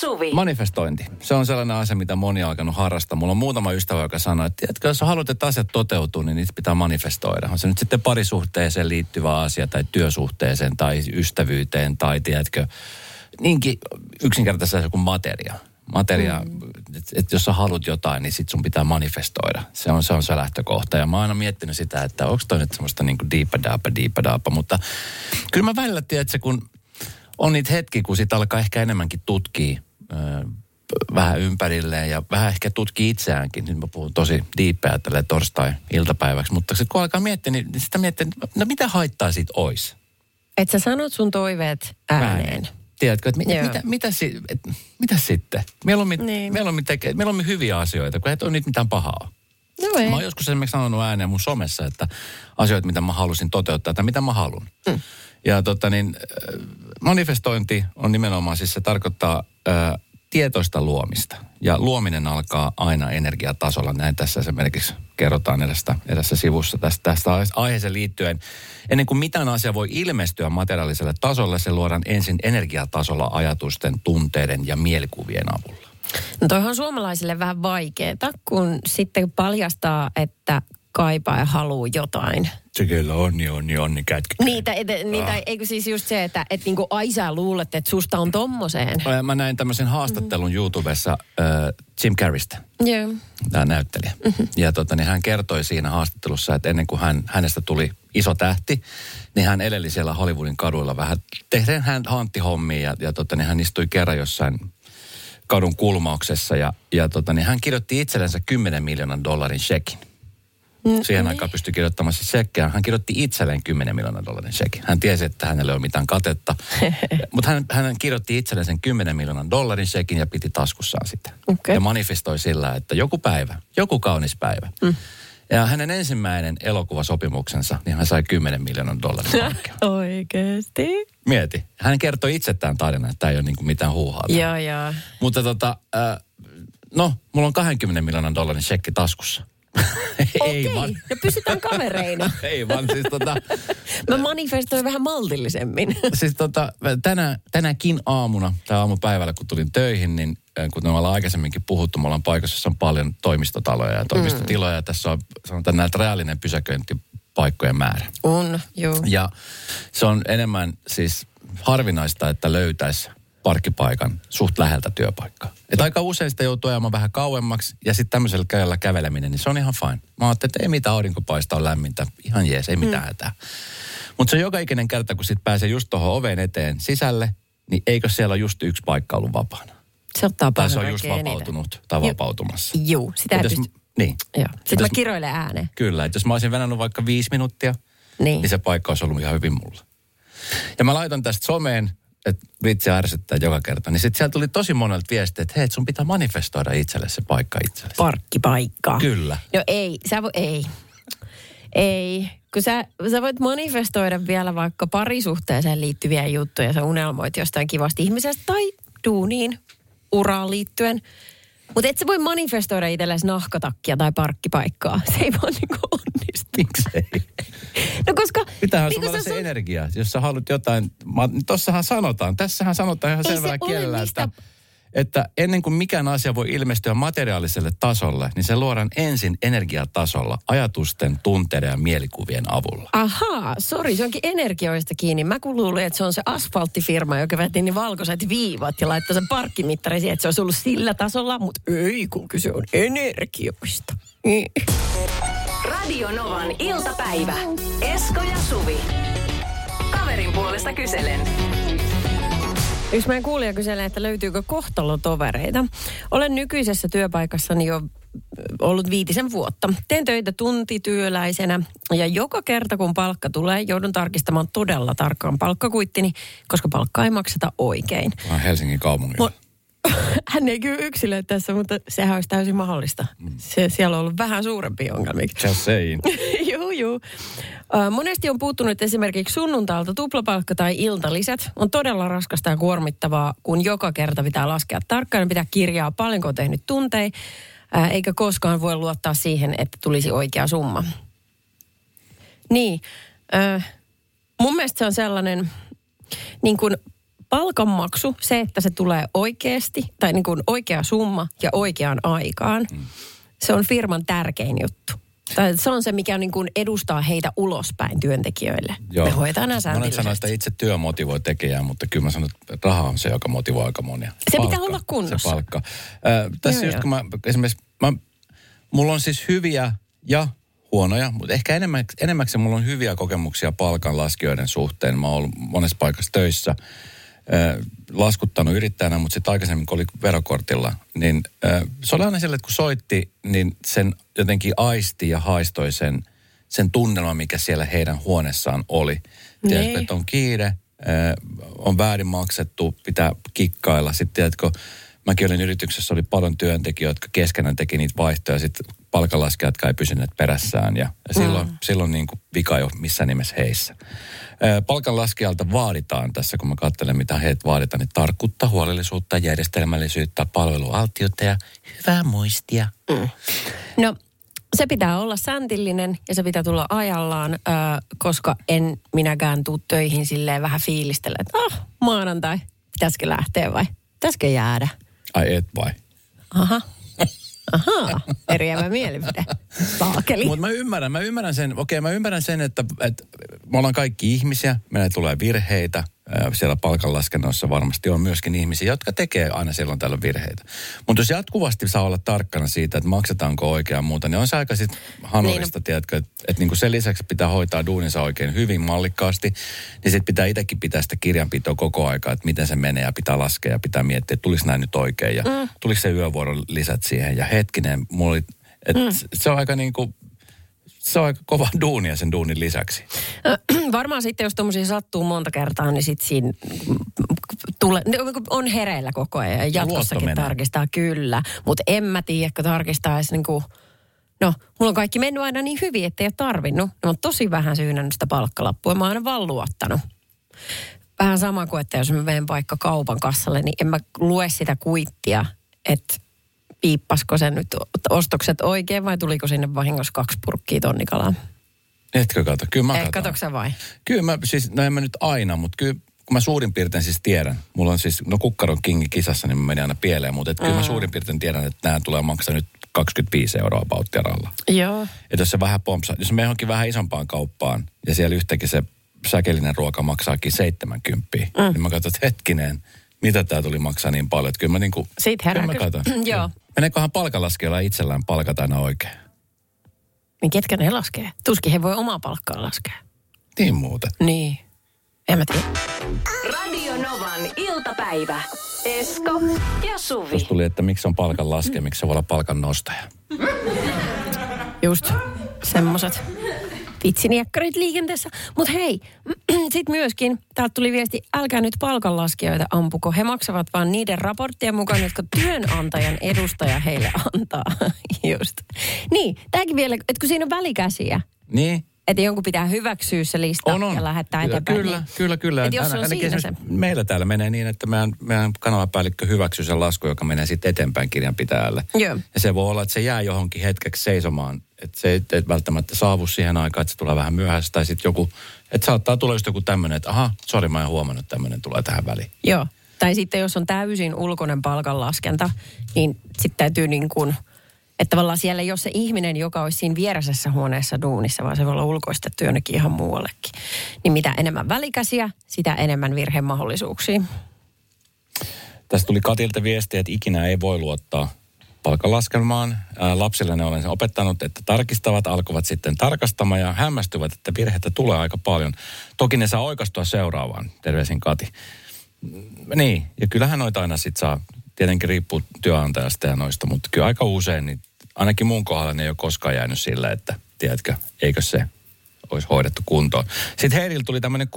Suvi. Manifestointi. Se on sellainen asia, mitä moni on alkanut harrastaa. Mulla on muutama ystävä, joka sanoo, että tiedätkö, jos haluat, että asiat toteutuu, niin niitä pitää manifestoida. On se nyt sitten parisuhteeseen liittyvä asia tai työsuhteeseen tai ystävyyteen tai tiedätkö, niinkin yksinkertaisesti asia kuin materia. Että jos sä haluat jotain, niin sit sun pitää manifestoida. Se on se lähtökohta. Ja mä oon aina miettinyt sitä, että onko toi nyt semmoista niin kuin diipadapa. Mutta kyllä mä välillä tiedän, että se kun on niitä hetki, kun sit alkaa ehkä enemmänkin tutkia vähän ympärilleen ja vähän ehkä tutkia itseäänkin. Nyt mä puhun tosi diippeä tälleen torstai-iltapäiväksi. Mutta sit kun alkaa miettiä, niin sitä miettiä, no mitä haittaa siitä ois? Et sä sanot sun toiveet ääneen. Tiedätkö, että mitä sitten? Mieluummin hyviä asioita, kun ei ole niitä mitään pahaa. No mä oon joskus esimerkiksi sanonut ääneen mun somessa, että asioita, mitä mä halusin toteuttaa tai mitä mä haluan. Ja manifestointi on nimenomaan, siis se tarkoittaa tietoista luomista. Ja luominen alkaa aina energiatasolla. Näin tässä esimerkiksi kerrotaan edessä sivussa tästä aiheeseen liittyen. Ennen kuin mitään asiaa voi ilmestyä materiaaliselle tasolle, se luodaan ensin energiatasolla ajatusten, tunteiden ja mielikuvien avulla. No toihan suomalaisille vähän vaikeeta, kun sitten paljastaa, että kaipaa ja haluu jotain. Se kyllä onni kätkikä. Niitä, eikö siis just se, että niinku aisää luulet, että susta on tommoseen. Mä näin tämmöisen haastattelun YouTubessa Jim Carreystä. Joo. Tämä näyttelijä. Ja niin hän kertoi siinä haastattelussa, että ennen kuin hänestä tuli iso tähti, niin hän eleli siellä Hollywoodin kaduilla vähän. Tehden hän hanttihommia ja hän istui kerran jossain kadun kulmauksessa ja hän kirjoitti itsellensä $10 million shekin. Siihen aikaan pystyi kirjoittamaan se shekkejä. Hän kirjoitti itselleen $10 million shekin. Hän tiesi, että hänellä ei ole mitään katetta. Mutta hän kirjoitti itselleen sen $10 million shekin ja piti taskussaan sitä. Okay. Ja manifestoi sillä, että joku päivä, joku kaunis päivä. Ja hänen ensimmäinen elokuvasopimuksensa, niin hän sai $10 million hankkia. Oikeesti? Mieti. Hän kertoi itse tämän tarinan, että tämä ei ole niinku mitään huuhaa. Joo. Mutta mulla on $20 million shekki taskussa. Okei, no pysytään kavereina. Ei vaan, siis mä manifestoin vähän maltillisemmin. Siis tänäkin aamuna, tai aamupäivällä kun tulin töihin, niin kuten me ollaan aikaisemminkin puhuttu, me ollaan paikassa, jossa on paljon toimistotaloja ja toimistotiloja. Ja tässä on, sanotaan näitä, reaalinen pysäköintipaikkojen määrä. On, joo. Ja se on enemmän siis harvinaista, että löytäisi parkkipaikan suht läheltä työpaikkaa. Että aika usein sitä joutuu ajamaan vähän kauemmaksi, ja sitten tämmöisellä kädellä käveleminen, niin se on ihan fine. Mä ajattelin, että ei mitään, aurinko paistaa lämmintä, ihan jees, ei mitään hätää. Mutta se on joka ikinen kerta, kun sitten pääsee just tuohon oven eteen sisälle, niin eikö siellä ole just yksi paikka ollut vapaana? Se ottaa paljon. Tai se on just vapautunut eniten. Tai vapautumassa. Juu, sitä ei pysty. Niin. Joo. Sitten mä kiroilen ääneen. Kyllä, että jos mä olisin venännyt vaikka 5 minuuttia, niin se paikka olisi ollut ihan hyvin mulla. Ja mä laitan tästä someen, että vitsi ärsyttää joka kerta. Niin sitten siellä tuli tosi monelta viestiä, että hei, sun pitää manifestoida itselle se paikka itsellesi. Parkkipaikka. Kyllä. No ei, Ei. Kun sä voit manifestoida vielä vaikka parisuhteeseen liittyviä juttuja, sä unelmoit jostain kivasta ihmisestä tai duuniin, uraan liittyen. Mutta et sä voi manifestoida itsellesi nahkatakkia tai parkkipaikkaa. Se ei vaan niinku onnistu. Miksei? No koska... Pitäähän sulla olla se energia, jos sä haluat jotain... Tässähän sanotaan ihan selvällä kielellä, että ennen kuin mikään asia voi ilmestyä materiaaliselle tasolle, niin se luodaan ensin energiatasolla, ajatusten, tunteiden ja mielikuvien avulla. Ahaa, sori, se onkin energioista kiinni. Mä kun luulin, että se on se asfalttifirma, joka veti niin valkoiset viivat ja laittaa sen parkkimittari siihen, että se olisi ollut sillä tasolla, mutta ei, kun kyse on energioista. Radio Novan iltapäivä. Esko ja Suvi. Kaverin puolesta kyselen. Yksi meidän kuulija kyselee, että löytyykö kohtalotovereita. Olen nykyisessä työpaikassani jo ollut 5 vuotta. Teen töitä tuntityöläisenä ja joka kerta kun palkka tulee, joudun tarkistamaan todella tarkkaan palkkakuittini, koska palkkaa ei makseta oikein. Helsingin kaupungilla. Hän ei kyllä yksilöi tässä, mutta sehän olisi täysin mahdollista. Siellä on ollut vähän suurempia ongelmia. Just saying. Juu. Monesti on puuttunut esimerkiksi sunnuntailta tuplapalkka tai iltalisät. On todella raskasta ja kuormittavaa, kun joka kerta pitää laskea tarkkaan. Pitää kirjaa, paljonko on tehnyt tunteja. Eikä koskaan voi luottaa siihen, että tulisi oikea summa. Niin. Mun mielestä se on sellainen niin kuin palkanmaksu, se, että se tulee oikeasti, tai niin kuin oikea summa ja oikeaan aikaan, se on firman tärkein juttu. Tai se on se, mikä niin kuin edustaa heitä ulospäin työntekijöille. Joo. Me hoitaan nämä sääntillisesti. Monet sanoo, että itse työ motivoi tekijää, mutta kyllä mä sanon, että raha on se, joka motivoi aika monia. Se palkka, pitää olla kunnossa. Se palkka. Tässä just kun mä esimerkiksi, mulla on siis hyviä ja huonoja, mutta ehkä enemmäksi mulla on hyviä kokemuksia palkanlaskijoiden suhteen. Mä oon ollut monessa paikassa töissä, laskuttanut yrittäjänä, mutta sitten aikaisemmin, kun oli verokortilla, niin se oli aina sillä, että kun soitti, niin sen jotenkin aisti ja haistoi sen tunnelma, mikä siellä heidän huoneessaan oli. Tiedätkö, että on kiire, on väärin maksettu, pitää kikkailla. Sitten tiedätkö, mäkin olin yrityksessä, oli paljon työntekijöitä, jotka keskenään teki niitä vaihtoja, sitten palkanlaskijat ei pysyneet perässään, ja silloin niin kuin vika ei ole missään nimessä heissä. Palkanlaskijalta vaaditaan tässä, kun mä katselen, mitä heitä vaaditaan, niin tarkkuutta, huolellisuutta, järjestelmällisyyttä, palvelualtiutta ja hyvää muistia. No, se pitää olla säntillinen ja se pitää tulla ajallaan, koska en minäkään tuu töihin silleen vähän fiilistellä, että maanantai, pitäisikö lähteä vai? Pitäisikö jäädä? Ai et vai? Aha, eriävä mielipide. Paakeli. Mutta mä ymmärrän sen, että me ollaan kaikki ihmisiä, meillä tulee virheitä. Siellä palkanlaskennossa varmasti on myöskin ihmisiä, jotka tekee aina silloin tällöin virheitä. Mutta jos jatkuvasti saa olla tarkkana siitä, että maksetaanko oikein muuta, niin on se aika sitten hanurista, niin. Tiedätkö, että niinku sen lisäksi pitää hoitaa duuninsa oikein hyvin mallikkaasti, niin sitten pitää itsekin pitää sitä kirjanpitoa koko aikaa, että miten se menee ja pitää laskea ja pitää miettiä, että tuliko näin nyt oikein ja tuliko se yövuoron lisät siihen ja hetkinen, se on aika kova duunia sen duunin lisäksi. Varmaan sitten, jos tuommoisia sattuu monta kertaa, niin sitten siinä on hereillä koko ajan. Jatkossakin tarkistaa, kyllä. Mutta en mä tiedä, kun tarkistaisi niinku, no, mulla on kaikki mennyt aina niin hyvin, ettei ole tarvinnut. Ne on tosi vähän syynännyt sitä palkkalappua. Mä oon aina vaan luottanut. Vähän sama kuin, että jos mä menen vaikka kaupan kassalle, niin en mä lue sitä kuittia, että piippasko sen nyt ostokset oikein vai tuliko sinne vahingossa 2 purkkiä tonnikalaa? Etkö kato? Kyllä mä katon. Katotko sä vai? Kyllä mä siis, no en mä nyt aina, mutta kyllä kun mä suurin piirtein siis tiedän. Mulla on siis, no Kukkaron kingi kisassa, niin mä menin aina pieleen, mutta kyllä mä suurin piirtein tiedän, että nämä tulee maksaa nyt 25 euroa pauttiaralla. Joo. Että jos se vähän pompsaa, jos me johonkin vähän isompaan kauppaan ja siellä yhtäkin se säkelinen ruoka maksaakin 70, niin mä katson, että hetkinen, mitä tää tuli maksaa niin paljon, että kyllä mä niinku... Siitä herää kyllä. Meneeköhän palkanlaskijalla itsellään palkat aina oikein? Niin ketkä ne laskee? Tuskin he voi omaa palkkaa laskea. Niin muuten. Niin. En mä tiedä. Radio Novan iltapäivä. Esko ja Suvi. Tuossa tuli, että miksi on palkan laskea, miksi se voi olla palkan nostaja. Just semmoset vitsiniekkarit liikenteessä. Mutta hei, sit myöskin, täältä tuli viesti, älkää nyt palkanlaskijoita ampuko. He maksavat vaan niiden raporttien mukaan, jotka työnantajan edustaja heille antaa. Just. Niin, tääkin vielä, että kun siinä on välikäsiä. Niin. Että jonkun pitää hyväksyä se lista ja lähettää eteenpäin. Kyllä. Että jos on siinä se. Meillä täällä menee niin, että meidän kanavapäällikkö hyväksyy sen lasku, joka menee sitten eteenpäin kirjanpitäjälle. Joo. Ja se voi olla, että se jää johonkin hetkeksi seisomaan. Että se ei välttämättä saavu siihen aikaan, että se tulee vähän myöhässä. Tai sitten joku, että saattaa tulla just joku tämmöinen, että sori mä en huomannut, että tämmöinen tulee tähän väliin. Joo. Tai sitten jos on täysin ulkoinen palkanlaskenta, niin sitten täytyy niin kuin... Että tavallaan siellä ei ole se ihminen, joka olisi siinä vieräisessä huoneessa duunissa, vaan se voi olla ulkoistettu jonnekin ihan muuallekin. Niin mitä enemmän välikäsiä, sitä enemmän virhemahdollisuuksia. Tässä tuli Katilta viestiä, että ikinä ei voi luottaa palkanlaskelmaan. Lapsille ne olen sen opettanut, että tarkistavat, alkavat sitten tarkastamaan ja hämmästyvät, että virheitä tulee aika paljon. Toki ne saa oikaistua seuraavaan. Terveisin Kati. Niin, ja kyllähän noita aina sitten saa, tietenkin riippuu työnantajasta ja noista, mutta kyllä aika usein niin ainakin mun kohdalla ne ei ole koskaan jäänyt sillä, että tiedätkö, eikö se olisi hoidettu kuntoon. Sitten Heidiltä tuli tämmöinen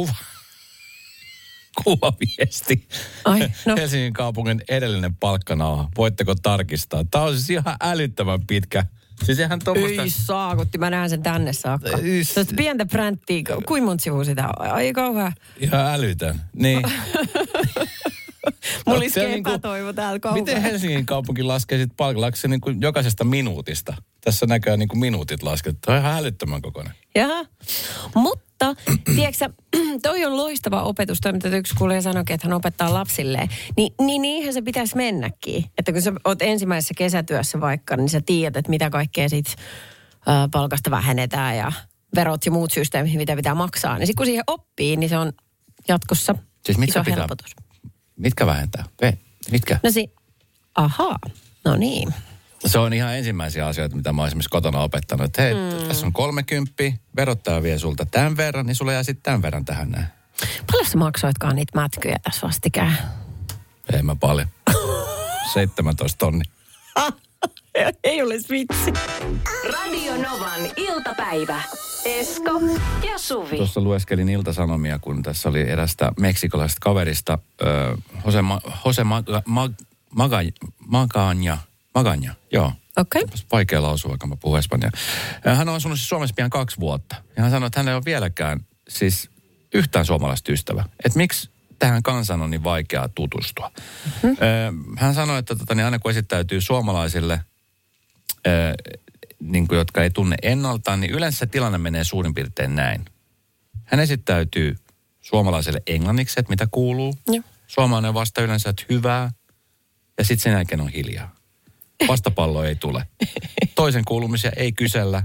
kuvaviesti. Ai, no. Helsingin kaupungin edellinen palkkanauha. Voitteko tarkistaa? Tämä on siis ihan älyttömän pitkä. Siis ihan tommoista... Yi saakutti, mä näen sen tänne saakka. Tuosta pientä bränttiä, kuinka monta sivua sitä on? Ai kauhean. Ihan älytön, niin. Mulla iskee niin epätoivo täällä kaukaa. Miten Helsingin kaupunki laskee sitten palkanlaskea niin kuin jokaisesta minuutista? Tässä näköjään niin kuin minuutit lasketaan. Tämä on ihan älyttömän kokoinen. Jaha. Mutta Tiedätkö, toi on loistava opetustoiminta, yksi kuulee sanoikin, että hän opettaa lapsilleen. Niinhän se pitäisi mennäkin. Että kun sä oot ensimmäisessä kesätyössä vaikka, niin sä tiedät, että mitä kaikkea sit palkasta vähennetään ja verot ja muut systeemit, mitä pitää maksaa. Niin sit kun siihen oppii, niin se on jatkossa siis iso helpotus. Mitkä vähentää? Mitkä? No ahaa, no niin. Se on ihan ensimmäisiä asioita, mitä mä oon esimerkiksi kotona opettanut. Että hei, tässä on 30, verottaja vie sulta tämän verran, niin sulla jää sitten tämän verran tähän näin. Paljon sä maksoitkaan niitä mätkyjä tässä vastikään? Ei mä paljon. 17 000. Ei ole vitsi. Radio Novan iltapäivä. Esko ja Suvi. Tuossa lueskelin Iltasanomia, kun tässä oli erästä meksikolaisesta kaverista, Jose Magaña, joo. Okei. Okay. Vaikea lausua, kun mä puhun espanjaa. Hän on asunut Suomessa pian 2 vuotta. Ja hän sanoi, että hän ei ole vieläkään siis yhtään suomalaista ystävää. Että miksi tähän kansaan on niin vaikeaa tutustua. Mm-hmm. Hän sanoi, että aina kun esittäytyy suomalaisille, niin kuin, jotka ei tunne ennaltaan, niin yleensä tilanne menee suurin piirtein näin. Hän esittäytyy suomalaiselle englanniksi, että mitä kuuluu. Mm-hmm. Suomalainen vasta yleensä, että hyvää. Ja sitten sen jälkeen on hiljaa. Vastapallo ei tule. Toisen kuulumisia ei kysellä.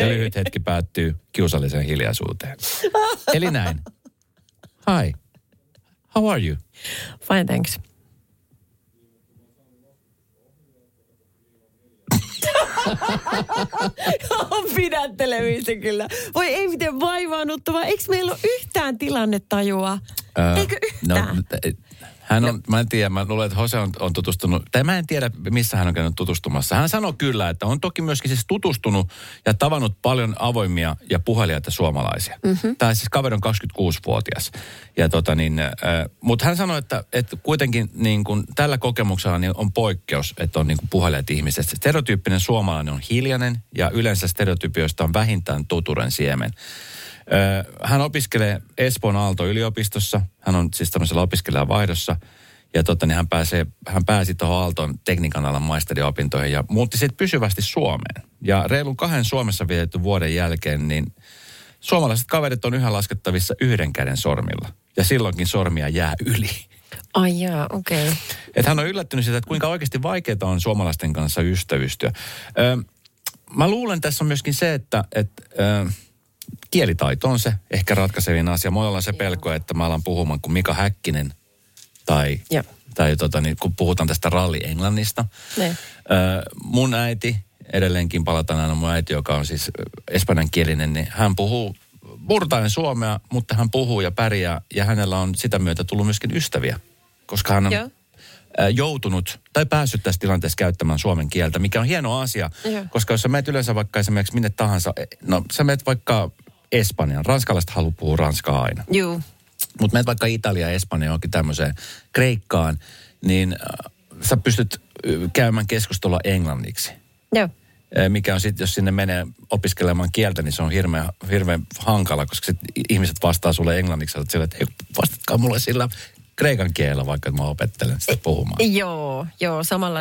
Ja lyhyt hetki päättyy kiusalliseen hiljaisuuteen. Eli näin. Hi. How are you? Fine, thanks. Pidättelemistä kyllä. Voi ei miten vaivaannuttavaa. Eikö meillä ole yhtään tilannetajua? Eikö yhtään? Mä en tiedä, mä luulen, että Jose on tutustunut, tai mä en tiedä, missä hän on käynyt tutustumassa. Hän sanoi kyllä, että on toki myöskin siis tutustunut ja tavannut paljon avoimia ja puheliaita suomalaisia. Mm-hmm. Tämä siis kaveri on 26-vuotias. Ja mutta hän sanoi, että kuitenkin niin kun tällä kokemuksella niin on poikkeus, että on niin kun puhelijat ihmiset. Stereotyyppinen suomalainen on hiljainen ja yleensä stereotypioista on vähintään totuuden siemen. Hän opiskelee Espoon Aalto-yliopistossa. Hän on siis tämmöisellä opiskelijavaihdossa. Ja hän pääsi tuohon Aaltoon tekniikan alan maisteriopintoihin ja muutti sitten pysyvästi Suomeen. Ja reilun 2 Suomessa vietetty vuoden jälkeen, niin suomalaiset kaverit on yhä laskettavissa 1 käden sormilla. Ja silloinkin sormia jää yli. Ai jaa, okei. Okay. Että hän on yllättynyt sitä, että kuinka oikeasti vaikeaa on suomalaisten kanssa ystävystyä. Mä luulen tässä on myöskin se, että kielitaito on se ehkä ratkaisevin asia. Mulla on se pelko, että mä alan puhumaan kuin Mika Häkkinen tai kun puhutaan tästä ralli-englannista. Mun äiti, edelleenkin palataan aina mun äiti, joka on siis espanjankielinen, niin hän puhuu murtaen suomea, mutta hän puhuu ja pärjää ja hänellä on sitä myötä tullut myöskin ystäviä, koska hän on joutunut tai päässyt tässä tilanteessa käyttämään suomen kieltä, mikä on hieno asia, koska jos sä menet yleensä vaikka esimerkiksi minne tahansa, no sä menet vaikka Espanjaan, ranskalaiset haluaa puhua ranskaa aina. Joo. Mutta menet vaikka Italiaan, Espanjaan, johonkin tämmöiseen Kreikkaan, niin sä pystyt käymään keskustelua englanniksi. Joo. Mikä on sitten, jos sinne menee opiskelemaan kieltä, niin se on hirveän hankala, koska sit ihmiset vastaa sulle englanniksi, että sillä, että ei vastatkaa mulle sillä kreikan kielellä, vaikka mä opettelen sitä puhumaan. Joo, samalla,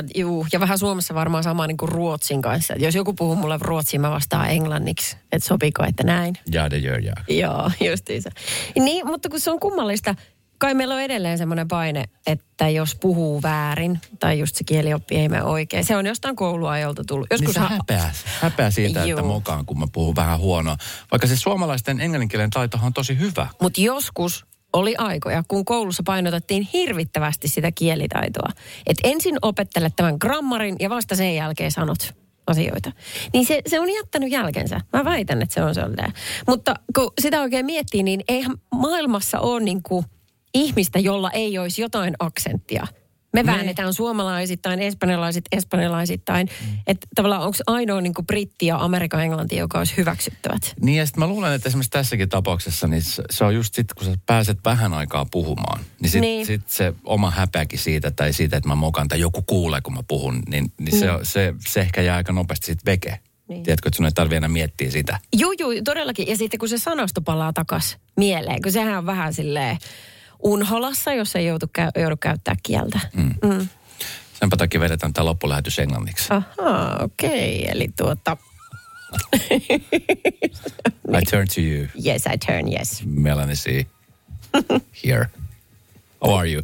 ja vähän Suomessa varmaan sama niin kuin ruotsin kanssa. Et jos joku puhuu mulle ruotsia, mä vastaan englanniksi. Että sopiiko, että näin? Jaa. Joo, justiinsa. Niin, mutta kun se on kummallista, kai meillä on edelleen semmoinen paine, että jos puhuu väärin, tai just se kielioppi ei mene oikein. Se on jostain kouluajolta tullut. Joskus niin häpeä siitä, että mokaan, kun mä puhun vähän huonoa. Vaikka se suomalaisten englanninkielen taitohan on tosi hyvä. Mutta joskus oli aikoja, kun koulussa painotettiin hirvittävästi sitä kielitaitoa. Että ensin opettele tämän grammarin ja vasta sen jälkeen sanot asioita. Niin se on jättänyt jälkensä. Mä väitän, että se on sellainen. Mutta kun sitä oikein miettii, niin eihän maailmassa ole niin kuin ihmistä, jolla ei olisi jotain aksenttia. Me väännetään suomalaisittain, espanjalaisittain. Että tavallaan onko ainoa niin kuin britti ja Amerikan englanti, joka olisi hyväksyttävät? Niin ja sitten mä luulen, että esimerkiksi tässäkin tapauksessa, niin se on just sitten, kun sä pääset vähän aikaa puhumaan, niin sitten se oma häpeäkin siitä tai siitä, että mä mokan tai joku kuulee, kun mä puhun, niin se ehkä jää aika nopeasti sitten veke. Niin. Tiedätkö, että sun ei tarvitse enää miettiä sitä? Joo, todellakin. Ja sitten kun se sanasto palaa takaisin mieleen, kun sehän on vähän silleen unholassa, jos ei joudu käyttää kieltä. Senpä takia vedetään tämä loppulähetys englanniksi. Ahaa, okei. Eli I turn to you. Yes, I turn, yes. Melanie C. Here. How are you?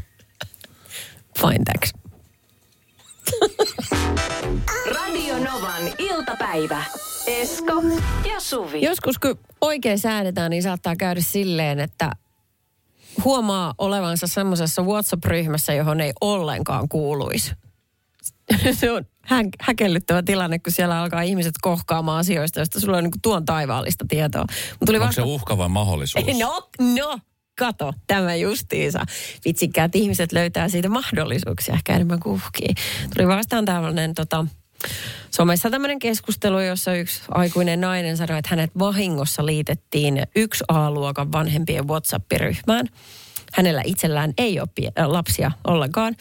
Fine, thanks. Radio Novan iltapäivä. Esko ja Suvi. Joskus kun oikein säädetään, niin saattaa käydä silleen, että huomaa olevansa semmoisessa WhatsApp-ryhmässä, johon ei ollenkaan kuuluisi. Se on häkellyttävä tilanne, kun siellä alkaa ihmiset kohkaamaan asioista, joista sulla on niin kuin tuon taivaallista tietoa. Onko se uhka vai mahdollisuus? No, kato, tämä justiinsa. Vitsikkäät ihmiset löytää siitä mahdollisuuksia ehkä enemmän kuin uhkia. Tuli vastaan tämmöinen somessa tämmöinen keskustelu, jossa yksi aikuinen nainen sanoi, että hänet vahingossa liitettiin 1A-luokan vanhempien WhatsApp-ryhmään. Hänellä itsellään ei ole lapsia ollenkaan.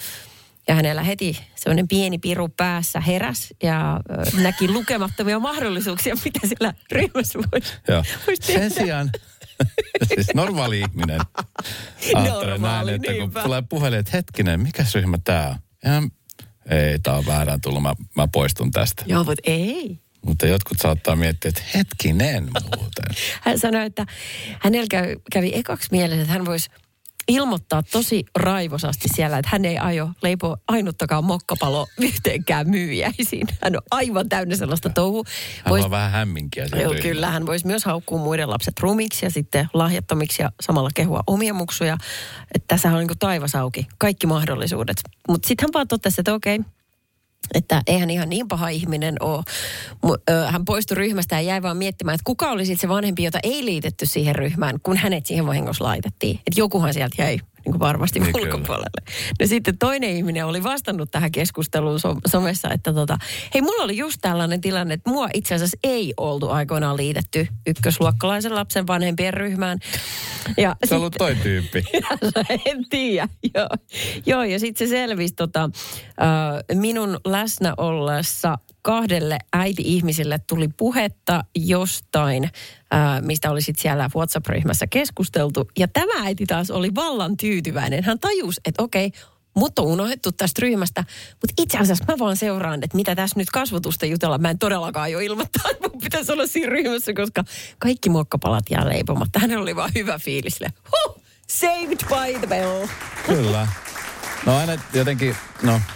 Ja hänellä heti semmoinen pieni piru päässä heräs ja näki lukemattomia mahdollisuuksia, mitä siellä ryhmässä voisi tehdä. Sen sijaan, siis normaali ihminen. Normaali, näin, kun tulee puhelin, että hetkinen, mikä ryhmä tää on? Ja, ei, tää on väärään tullut, mä poistun tästä. Joo, mutta ei. Mutta jotkut saattaa miettiä, että hetkinen muuten. Hän sanoi, että hänellä kävi ekaksi mielessä, että hän voisi ilmoittaa tosi raivosasti siellä, että hän ei aio leipoa ainuttakaan mokkapaloa yhteenkään myyjäisiin. Hän on aivan täynnä sellaista touhua. Hän on vähän hämminkiä. Kyllä, hän voisi myös haukkua muiden lapset rumiksi ja sitten lahjattomiksi ja samalla kehua omia muksuja. Että tässähän on niin kuin taivas auki, kaikki mahdollisuudet. Mutta sitten hän vaan totesi, että okei, että eihän ihan niin paha ihminen ole. Hän poistui ryhmästä ja jäi vaan miettimään, että kuka oli sitten se vanhempi, jota ei liitetty siihen ryhmään, kun hänet siihen vahingossa laitettiin. Että jokuhan sieltä jäi niin kuin varmasti niin ulkopuolelle. Kyllä. No sitten toinen ihminen oli vastannut tähän keskusteluun somessa, että hei, mulla oli just tällainen tilanne, että mua itse asiassa ei oltu aikoinaan liitetty ykkösluokkalaisen lapsen vanhempien ryhmään. Ja se on ollut toi tyyppi. En tiedä, joo. Joo, ja sitten se selvisi minun läsnä ollessa kahdelle äiti-ihmiselle tuli puhetta jostain, mistä oli sitten siellä WhatsApp-ryhmässä keskusteltu. Ja tämä äiti taas oli vallan tyytyväinen. Hän tajusi, että okei, mut on unohdettu tästä ryhmästä, mutta itse asiassa mä vaan seuraan, että mitä tässä nyt kasvatusta jutella. Mä en todellakaan jo ilmoittaa, että mun pitäisi olla siinä ryhmässä, koska kaikki muokkapalat jää leipomatta. Hänellä oli vaan hyvä fiilis. Saved by the bell. Kyllä. No aina jotenkin,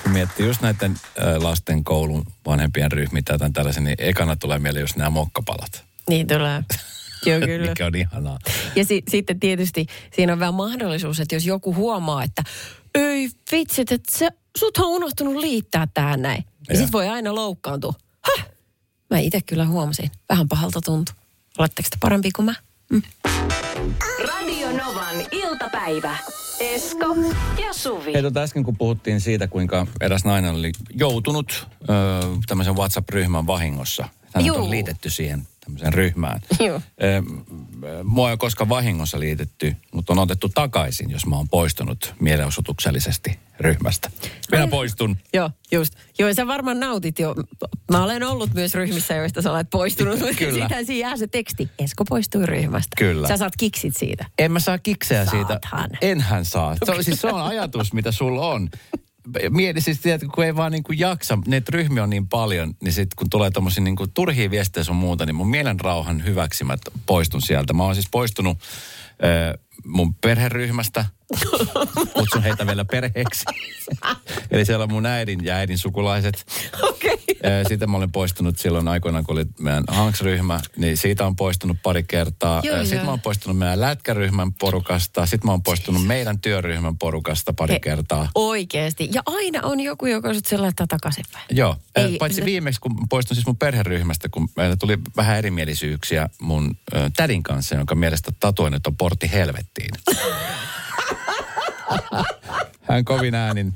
kun miettii just näiden lasten koulun vanhempien ryhmiä tai tällaisen, niin ekana tulee mieleen just nämä mokkapalat. Niin tulee. Joo, kyllä. Mikä on ihanaa. Ja sitten tietysti siinä on vähän mahdollisuus, että jos joku huomaa, että ei vitsit, että suthan on unohtunut liittää tähän näin. Ja sit voi aina loukkaantua. Mä itse kyllä huomasin. Vähän pahalta tuntui. Oletteko te parempi kuin mä? Radio Novan iltapäivä. Esko ja Suvi. Hei, äsken kun puhuttiin siitä, kuinka eräs nainen oli joutunut tämmöisen WhatsApp-ryhmän vahingossa. Hän on liitetty siihen tämmöiseen ryhmään. Mua ei ole koskaan vahingossa liitetty, mutta on otettu takaisin, jos mä oon poistunut mielenosoituksellisesti ryhmästä. Minä poistun. Joo, just. Joo, sä varmaan nautit jo. Mä olen ollut myös ryhmissä, joista sä olet poistunut. Kyllä. Siitä jää se teksti. Esko poistui ryhmästä. Kyllä. Sä saat kiksit siitä. En mä saa kiksejä siitä. Enhän saa. Se on ajatus, mitä sulla on. Mietisin sitä, että kun ei vaan niinku jaksa, näitä ryhmiä on niin paljon, niin sitten kun tulee tommosia niinku turhia viestejä sun muuta, niin mun mielen rauhan hyväksi mä poistun sieltä. Mä oon siis poistunut mun perheryhmästä, kutsun heitä vielä perheeksi. Eli siellä on mun äidin ja äidin sukulaiset. Okay. Siitä mä olen poistunut silloin aikoinaan, kun oli meidän hanksryhmä, niin siitä on poistunut pari kertaa. Sitten mä oon poistunut meidän lätkäryhmän porukasta. Sitten mä oon poistunut meidän työryhmän porukasta pari kertaa. Oikeesti. Ja aina on joku, joka sut se laittaa takaisin. Joo. Paitsi viimeksi, kun poistun siis mun perheryhmästä, kun meillä tuli vähän erimielisyyksiä mun tädin kanssa, jonka mielestä tatuoinnit on portti helvettiin. Hän kovin äänin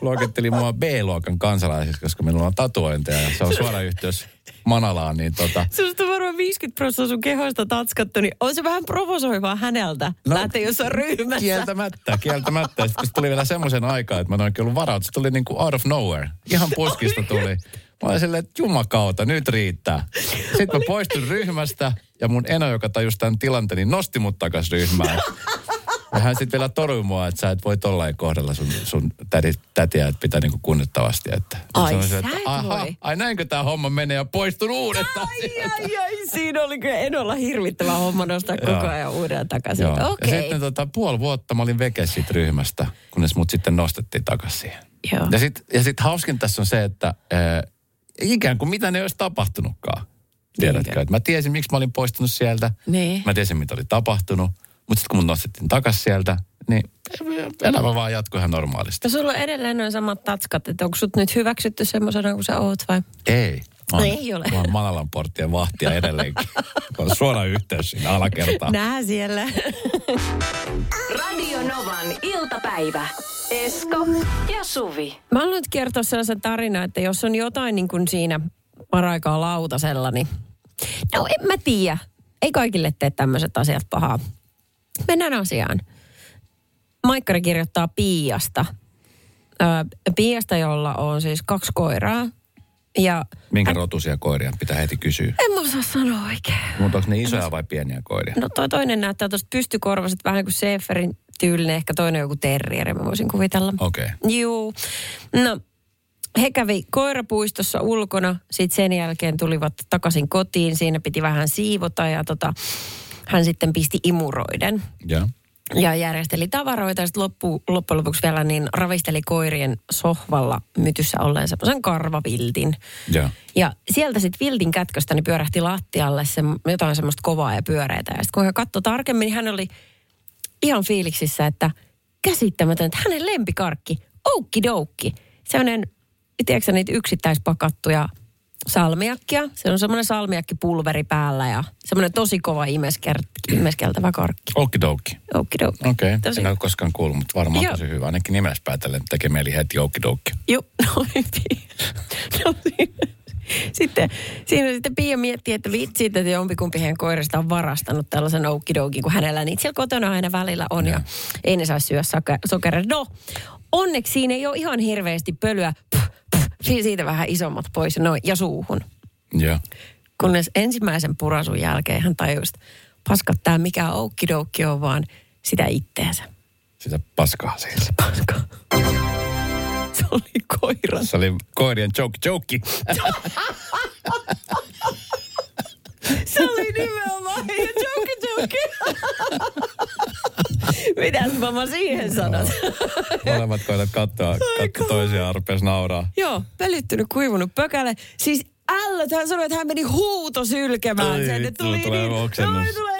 luokitteli mua B-luokan kansalaisiksi, koska minulla on tatuointeja ja se on suora yhteys Manalaan. Niin Susta varmaan 50% sun kehosta tatskattu, niin on se vähän provosoivaa häneltä. Lähtee jossain ryhmässä. Kieltämättä. Sitten kun tuli vielä semmoisen aikaan, että mä en oikein ollut varaa, se tuli niin kuin out of nowhere. Ihan puskista tuli. Mä olin silleen, että jumakauta, nyt riittää. Sitten mä poistun ryhmästä ja mun eno, joka tajus tämän tilanteen, niin nosti mut takas ryhmään. Ja hän sitten vielä torui mua, että sä et voi tollain kohdella sun tätiä, että pitää niinku kunnittavasti. Että, ai näinkö tää homma menee ja poistun uudestaan. Siinä oli kyllä Enolla hirvittävä homma nostaa koko ajan uudelleen takaisin. Okay. Ja sitten puoli vuotta mä olin veke siitä ryhmästä, kunnes mut sitten nostettiin takaisin. Ja sit hauskin tässä on se, että ikään kuin mitä ne olisi tapahtunutkaan. Tiedätkö, että mä tiesin, miksi mä olin poistunut sieltä. Niin. Mä tiesin, mitä oli tapahtunut. Mutta sitten kun mun nostettiin takaisin sieltä, niin elämä vaan jatkuu ihan normaalisti. Ja sulla on edelleen noin samat tatskat, että onko sut nyt hyväksytty semmoisena kuin sä oot vai? Ei. Ei ole. Mä oon Manalan porttien vahtia edelleenkin. On suora yhteys siinä alakertaan. Nähdään siellä. Radio Novan iltapäivä. Esko ja Suvi. Mä haluan nyt kertoa sellaisen tarinan, että jos on jotain niin kuin siinä paraikaa lautasella, niin no en mä tiedä. Ei kaikille tee tämmöiset asiat pahaa. Mennään asiaan. Maikkari kirjoittaa Piasta. Piasta, jolla on siis 2 koiraa. Ja minkä rotuisia koiria pitää heti kysyä? En mä osaa sanoa oikein. Mutta onko ne isoja vai pieniä koiria? No toi toinen näyttää tuosta pystykorvaset vähän niin kuin Seferin tyylinen. Ehkä toinen joku terrieri, mä voisin kuvitella. Okei. Okay. Juu. No, he kävi koirapuistossa ulkona. Sitten sen jälkeen tulivat takaisin kotiin. Siinä piti vähän siivota ja hän sitten pisti imuroiden. Yeah. Ja järjesteli tavaroita ja sitten loppujen lopuksi vielä niin ravisteli koirien sohvalla mytyssä olleen semmoisen karvaviltin. Yeah. Ja sieltä sitten viltin kätköstä niin pyörähti lattialle jotain semmoista kovaa ja pyöreitä. Ja sitten kun hän katsoi tarkemmin, niin hän oli ihan fiiliksissä, että käsittämätön, että hänen lempikarkki, Oukki Doukki. Semmoinen, tiedätkö niitä yksittäispakattuja salmiakkia. Se on semmoinen salmiakkipulveri päällä ja semmoinen tosi kova imeskeltävä karkki. Oukki Doukki. Oukki Doukki. Okei, okay. En ole koskaan kuullut, mutta varmaan tosi hyvä. Ainakin nimessä päätellen tekee mieli heti Oukki Doukki. Joo, no hyvin. No, sitten Pia miettii, että vitsi, että jompikumpi heidän koirista on varastanut tällaisen Oukki Doukin, kun hänellä niitä siellä kotona aina välillä on ja ei ne saa syödä sokeria. No, onneksi siinä ei ole ihan hirveästi pölyä. Siitä vähän isommat pois ja suuhun. Yeah. Kunnes ensimmäisen purasun jälkeen hän tajusi, että paskat tää mikä Oukki Doukki on, vaan sitä itteensä. Sitä paskaa siis. Sitä paskaa. Se oli koiran. Se oli koirien joke. Se oli nimenomaan joke. Mitäs mä siihen sanot? Molemmat koirat katto toisiaan arpees nauraa. Joo, pelittynyt, kuivunut pökäle. Siis hän sanoi, että hän meni huutosylkemään sen. Että tulee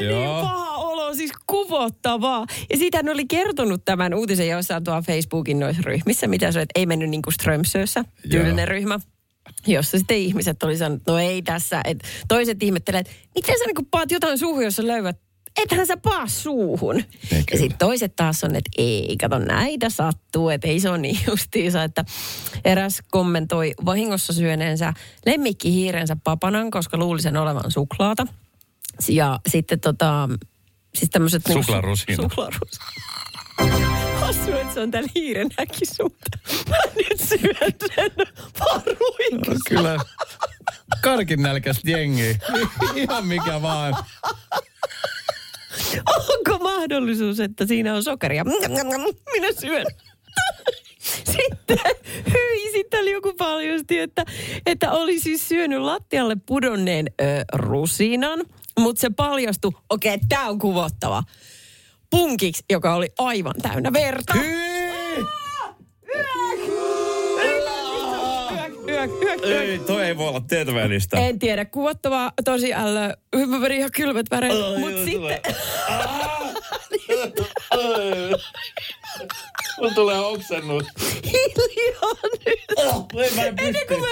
niin paha olo, siis kuvottavaa. Ja siitä hän oli kertonut tämän uutisen jossain tuolla Facebookin noissa ryhmissä, mitä se oli, että ei mennyt niin kuin Strömsössä, tyylinen ryhmä. Jossa sitten ihmiset oli sanonut, no ei tässä. Et toiset ihmettelee, että miten sä niin kuin paat jotain suuhun, jos sä löydät. Ethän sä paa suuhun. Ja sitten toiset taas on, että ei, kato näitä sattuu, että ei se ole niin justiinsa, että eräs kommentoi vahingossa syöneensä lemmikkihiirensä papanan, koska luuli sen olevan suklaata. Ja sitten siis tämmöiset... Suklaarusina. Hassua, että se on täällä hiiren äkisuutta. Mä nyt syön sen paruiksi. No kyllä, karkinnälkästä jengiä. Ihan mikä vaan. Onko mahdollisuus, että siinä on sokeria? Minä syön. Sitten, sitten oli joku paljusti, että oli siis syönyt lattialle pudonneen rusinan, mutta se paljastui, okei, tää on kuvottava, punkiksi, joka oli aivan täynnä verta. Ei, toi ei voi olla tietävällistä. En tiedä, kuvattavaa tosiaan. Mä verin ihan kylmät väreet, mutta sitten... Mun tulee oksennut. Hiljaa nyt. Ennen kuin mä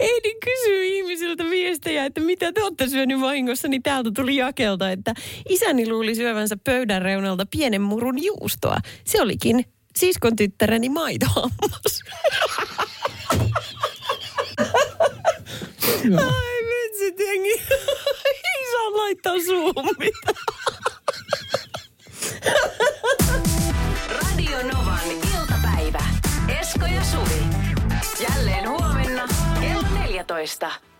ehdin kysyä ihmisiltä viestejä, että mitä te ootte syönyt vahingossa, niin täältä tuli Jakelta, että isäni luuli syövänsä pöydän reunalta pienen murun juustoa. Se olikin siskon tyttäreni maitohammas. Ai vitsit, jengi. Ei saa laittaa suuhun mitään. Radio Novan iltapäivä. Esko ja Suvi. Jälleen huomenna kello 14.